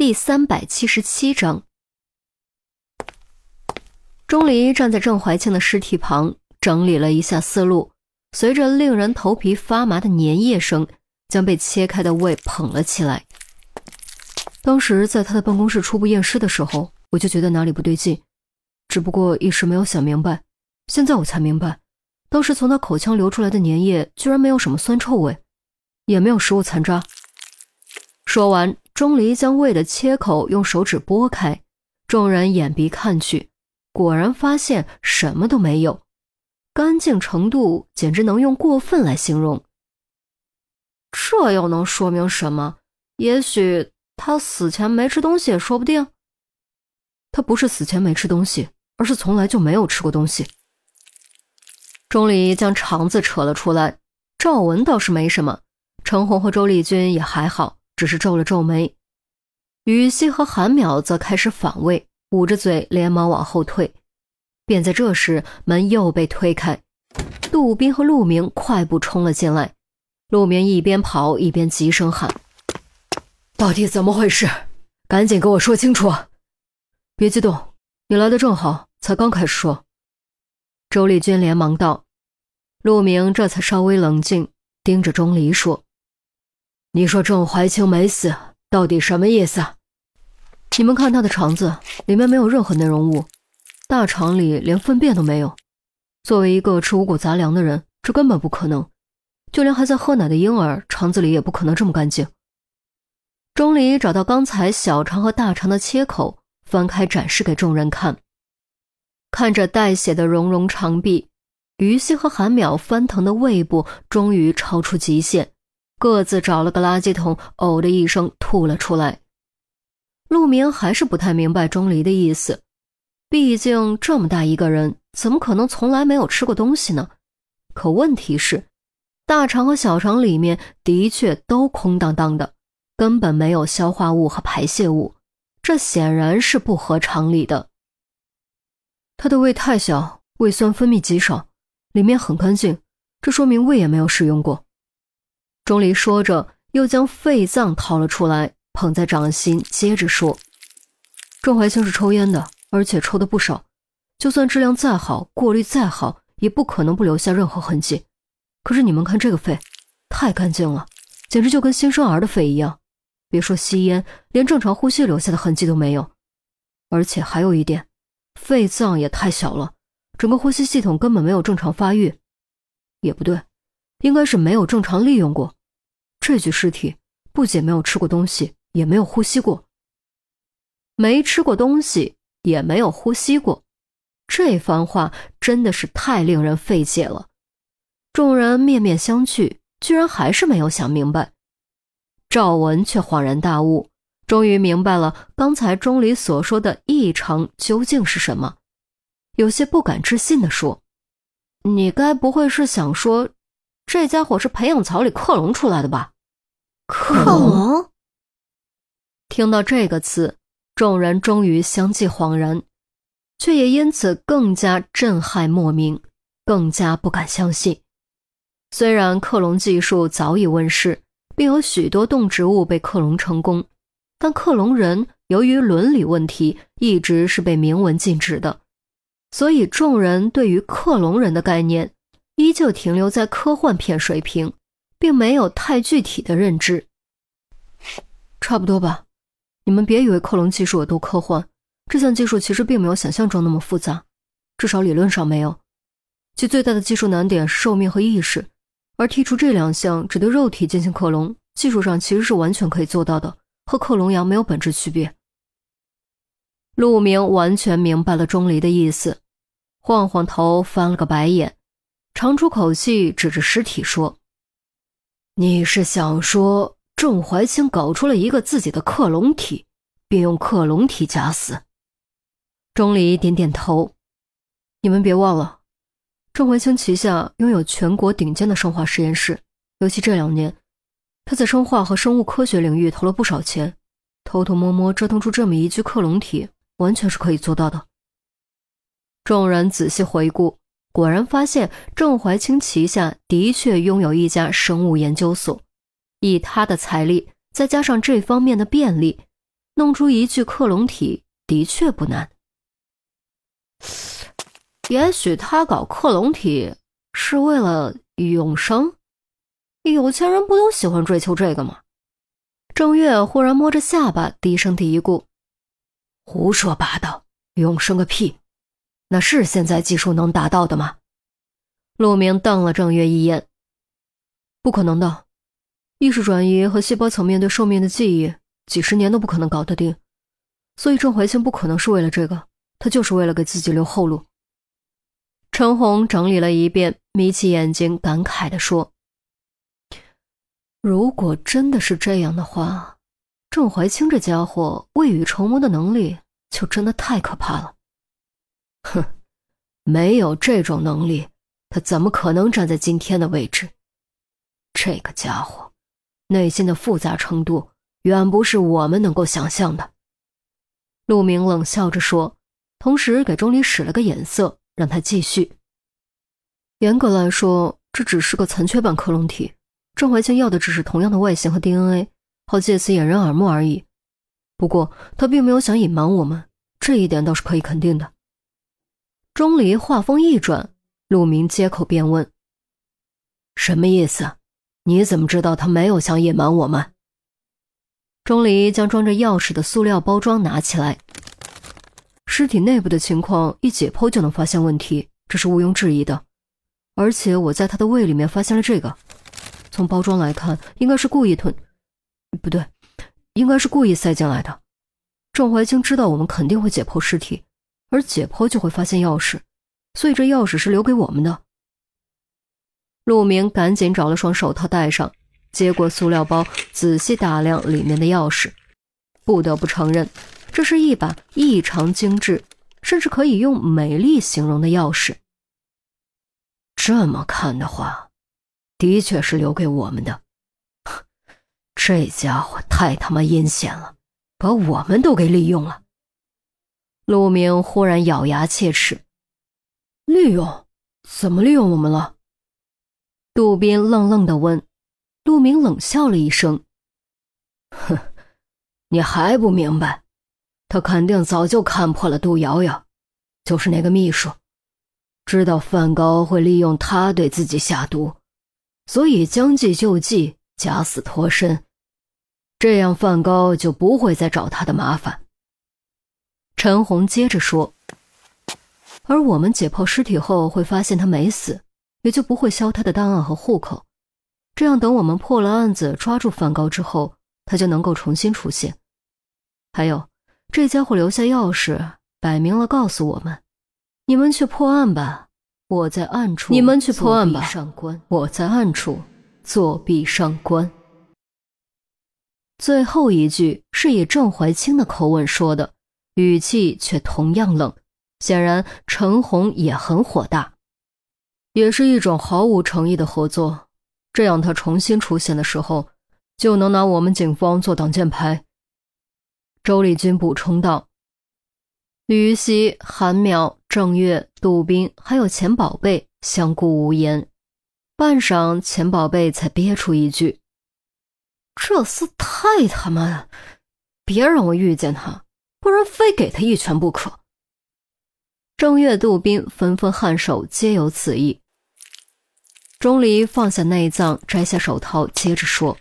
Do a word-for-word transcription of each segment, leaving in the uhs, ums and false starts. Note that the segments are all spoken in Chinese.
第三百七十七章。钟离站在郑怀庆的尸体旁，整理了一下思路，随着令人头皮发麻的粘液声，将被切开的胃捧了起来。当时在他的办公室初步验尸的时候，我就觉得哪里不对劲，只不过一时没有想明白。现在我才明白，当时从他口腔流出来的粘液居然没有什么酸臭味，也没有食物残渣。说完，钟离将胃的切口用手指拨开，众人眼鼻看去，果然发现什么都没有，干净程度简直能用过分来形容。这又能说明什么？也许他死前没吃东西也说不定。他不是死前没吃东西，而是从来就没有吃过东西。钟离将肠子扯了出来，赵文倒是没什么，程红和周丽君也还好，只是皱了皱眉。于西和韩淼则开始反胃，捂着嘴连忙往后退。便在这时，门又被推开，杜宾和陆明快步冲了进来。陆明一边跑一边急声喊：到底怎么回事？赶紧给我说清楚！别激动，你来的正好，才刚开始说。周丽君连忙道。陆明这才稍微冷静，盯着钟离说：你说郑怀清没死，到底什么意思？你们看他的肠子，里面没有任何内容物，大肠里连粪便都没有。作为一个吃五谷杂粮的人，这根本不可能，就连还在喝奶的婴儿，肠子里也不可能这么干净。钟离找到刚才小肠和大肠的切口，翻开展示给众人看。看着带血的茸茸肠壁，于西和韩淼翻腾的胃部终于超出极限。各自找了个垃圾桶，呕的一声吐了出来。陆明还是不太明白钟离的意思，毕竟这么大一个人，怎么可能从来没有吃过东西呢？可问题是，大肠和小肠里面的确都空荡荡的，根本没有消化物和排泄物，这显然是不合常理的。他的胃太小，胃酸分泌极少，里面很干净，这说明胃也没有使用过。钟离说着，又将肺脏掏了出来，捧在掌心，接着说：郑怀清是抽烟的，而且抽的不少，就算质量再好，过滤再好，也不可能不留下任何痕迹。可是你们看这个肺，太干净了，简直就跟新生儿的肺一样，别说吸烟，连正常呼吸留下的痕迹都没有。而且还有一点，肺脏也太小了，整个呼吸系统根本没有正常发育。也不对，应该是没有正常利用过。这具尸体不仅没有吃过东西，也没有呼吸过。没吃过东西，也没有呼吸过，这番话真的是太令人费解了。众人面面相觑，居然还是没有想明白。赵文却恍然大悟，终于明白了刚才钟离所说的异常究竟是什么，有些不敢置信地说：你该不会是想说这家伙是培养槽里克隆出来的吧？克隆？听到这个词，众人终于相继恍然，却也因此更加震撼莫名，更加不敢相信。虽然克隆技术早已问世，并有许多动植物被克隆成功，但克隆人由于伦理问题一直是被明文禁止的，所以众人对于克隆人的概念依旧停留在科幻片水平，并没有太具体的认知。差不多吧，你们别以为克隆技术有多科幻，这项技术其实并没有想象中那么复杂，至少理论上没有。其最大的技术难点是寿命和意识，而剔除这两项，只对肉体进行克隆，技术上其实是完全可以做到的，和克隆羊没有本质区别。陆明完全明白了钟离的意思，晃晃头，翻了个白眼，长出口气，指着尸体说：你是想说郑怀清搞出了一个自己的克隆体，并用克隆体假死？钟离点点头。你们别忘了，郑怀清旗下拥有全国顶尖的生化实验室，尤其这两年他在生化和生物科学领域投了不少钱，偷偷摸摸折腾出这么一具克隆体，完全是可以做到的。众人仔细回顾，果然发现郑怀清旗下的确拥有一家生物研究所，以他的财力，再加上这方面的便利，弄出一具克隆体的确不难。也许他搞克隆体是为了永生，有钱人不都喜欢追求这个吗？郑月忽然摸着下巴低声嘀咕：胡说八道，永生个屁，那是现在技术能达到的吗？陆明瞪了郑月一眼：不可能的，意识转移和细胞层面对寿命的记忆几十年都不可能搞得定，所以郑怀清不可能是为了这个，他就是为了给自己留后路。陈红整理了一遍，眯起眼睛感慨地说：如果真的是这样的话，郑怀清这家伙未雨绸缪的能力就真的太可怕了。哼，没有这种能力，他怎么可能站在今天的位置？这个家伙内心的复杂程度远不是我们能够想象的。陆明冷笑着说，同时给钟离使了个眼色让他继续。严格来说，这只是个残缺版克隆体，郑怀清要的只是同样的外形和 D N A， 好借此掩人耳目而已。不过他并没有想隐瞒我们，这一点倒是可以肯定的。钟离话锋一转，陆明接口便问：什么意思？你怎么知道他没有想隐瞒我们？钟离将装着钥匙的塑料包装拿起来。尸体内部的情况一解剖就能发现问题，这是毋庸置疑的。而且我在他的胃里面发现了这个，从包装来看应该是故意吞，不对，应该是故意塞进来的。郑怀清知道我们肯定会解剖尸体，而解剖就会发现钥匙，所以这钥匙是留给我们的。陆明赶紧找了双手套戴上，接过塑料包仔细打量里面的钥匙。不得不承认，这是一把异常精致，甚至可以用美丽形容的钥匙。这么看的话，的确是留给我们的。这家伙太他妈阴险了，把我们都给利用了。陆明忽然咬牙切齿：利用？怎么利用我们了？杜宾愣愣地问。陆明冷笑了一声：哼，你还不明白，他肯定早就看破了杜瑶瑶，就是那个秘书，知道梵高会利用他对自己下毒，所以将计就计，假死脱身，这样梵高就不会再找他的麻烦。陈红接着说：而我们解剖尸体后会发现他没死，也就不会销他的档案和户口，这样等我们破了案子抓住梵高之后，他就能够重新出现。还有，这家伙留下钥匙摆明了告诉我们，你们去破案吧，我在暗处你们去破案吧，我在暗处作壁上观。最后一句是以郑怀清的口吻说的，语气却同样冷，显然陈红也很火大。也是一种毫无诚意的合作，这样他重新出现的时候，就能拿我们警方做挡箭牌。周丽君补充道。吕西、韩淼、郑月、杜宾还有钱宝贝相顾无言，半晌钱宝贝才憋出一句：这厮太他妈的，别让我遇见他，不然非给他一拳不可。郑月、杜宾纷纷颔首，皆有此意。钟离放下内脏，摘下手套，接着说：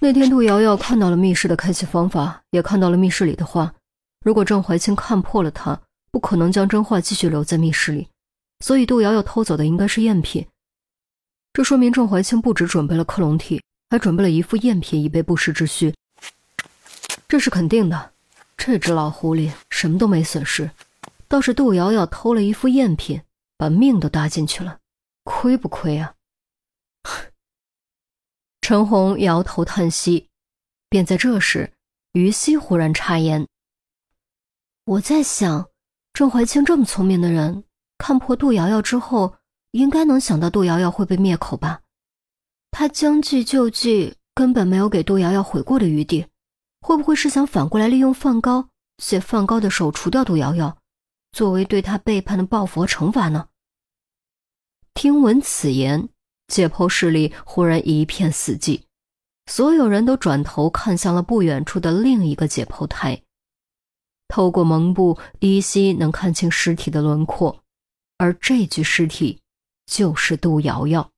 那天杜瑶瑶看到了密室的开启方法，也看到了密室里的话，如果郑怀清看破了他，不可能将真话继续留在密室里，所以杜瑶瑶偷走的应该是赝品。这说明郑怀清不只准备了克隆体，还准备了一副赝品以备不时之需。这是肯定的，这只老狐狸什么都没损失，倒是杜瑶瑶偷了一副赝品，把命都搭进去了，亏不亏啊？陈红摇头叹息。便在这时，于西忽然插言：我在想，郑怀清这么聪明的人，看破杜瑶瑶之后，应该能想到杜瑶瑶会被灭口吧？他将计就计，根本没有给杜瑶瑶悔过的余地，会不会是想反过来利用梵高，借梵高的手除掉杜瑶瑶？作为对他背叛的报复和惩罚呢？听闻此言，解剖室里忽然一片死寂，所有人都转头看向了不远处的另一个解剖台。透过蒙布，依稀能看清尸体的轮廓，而这具尸体就是杜瑶瑶。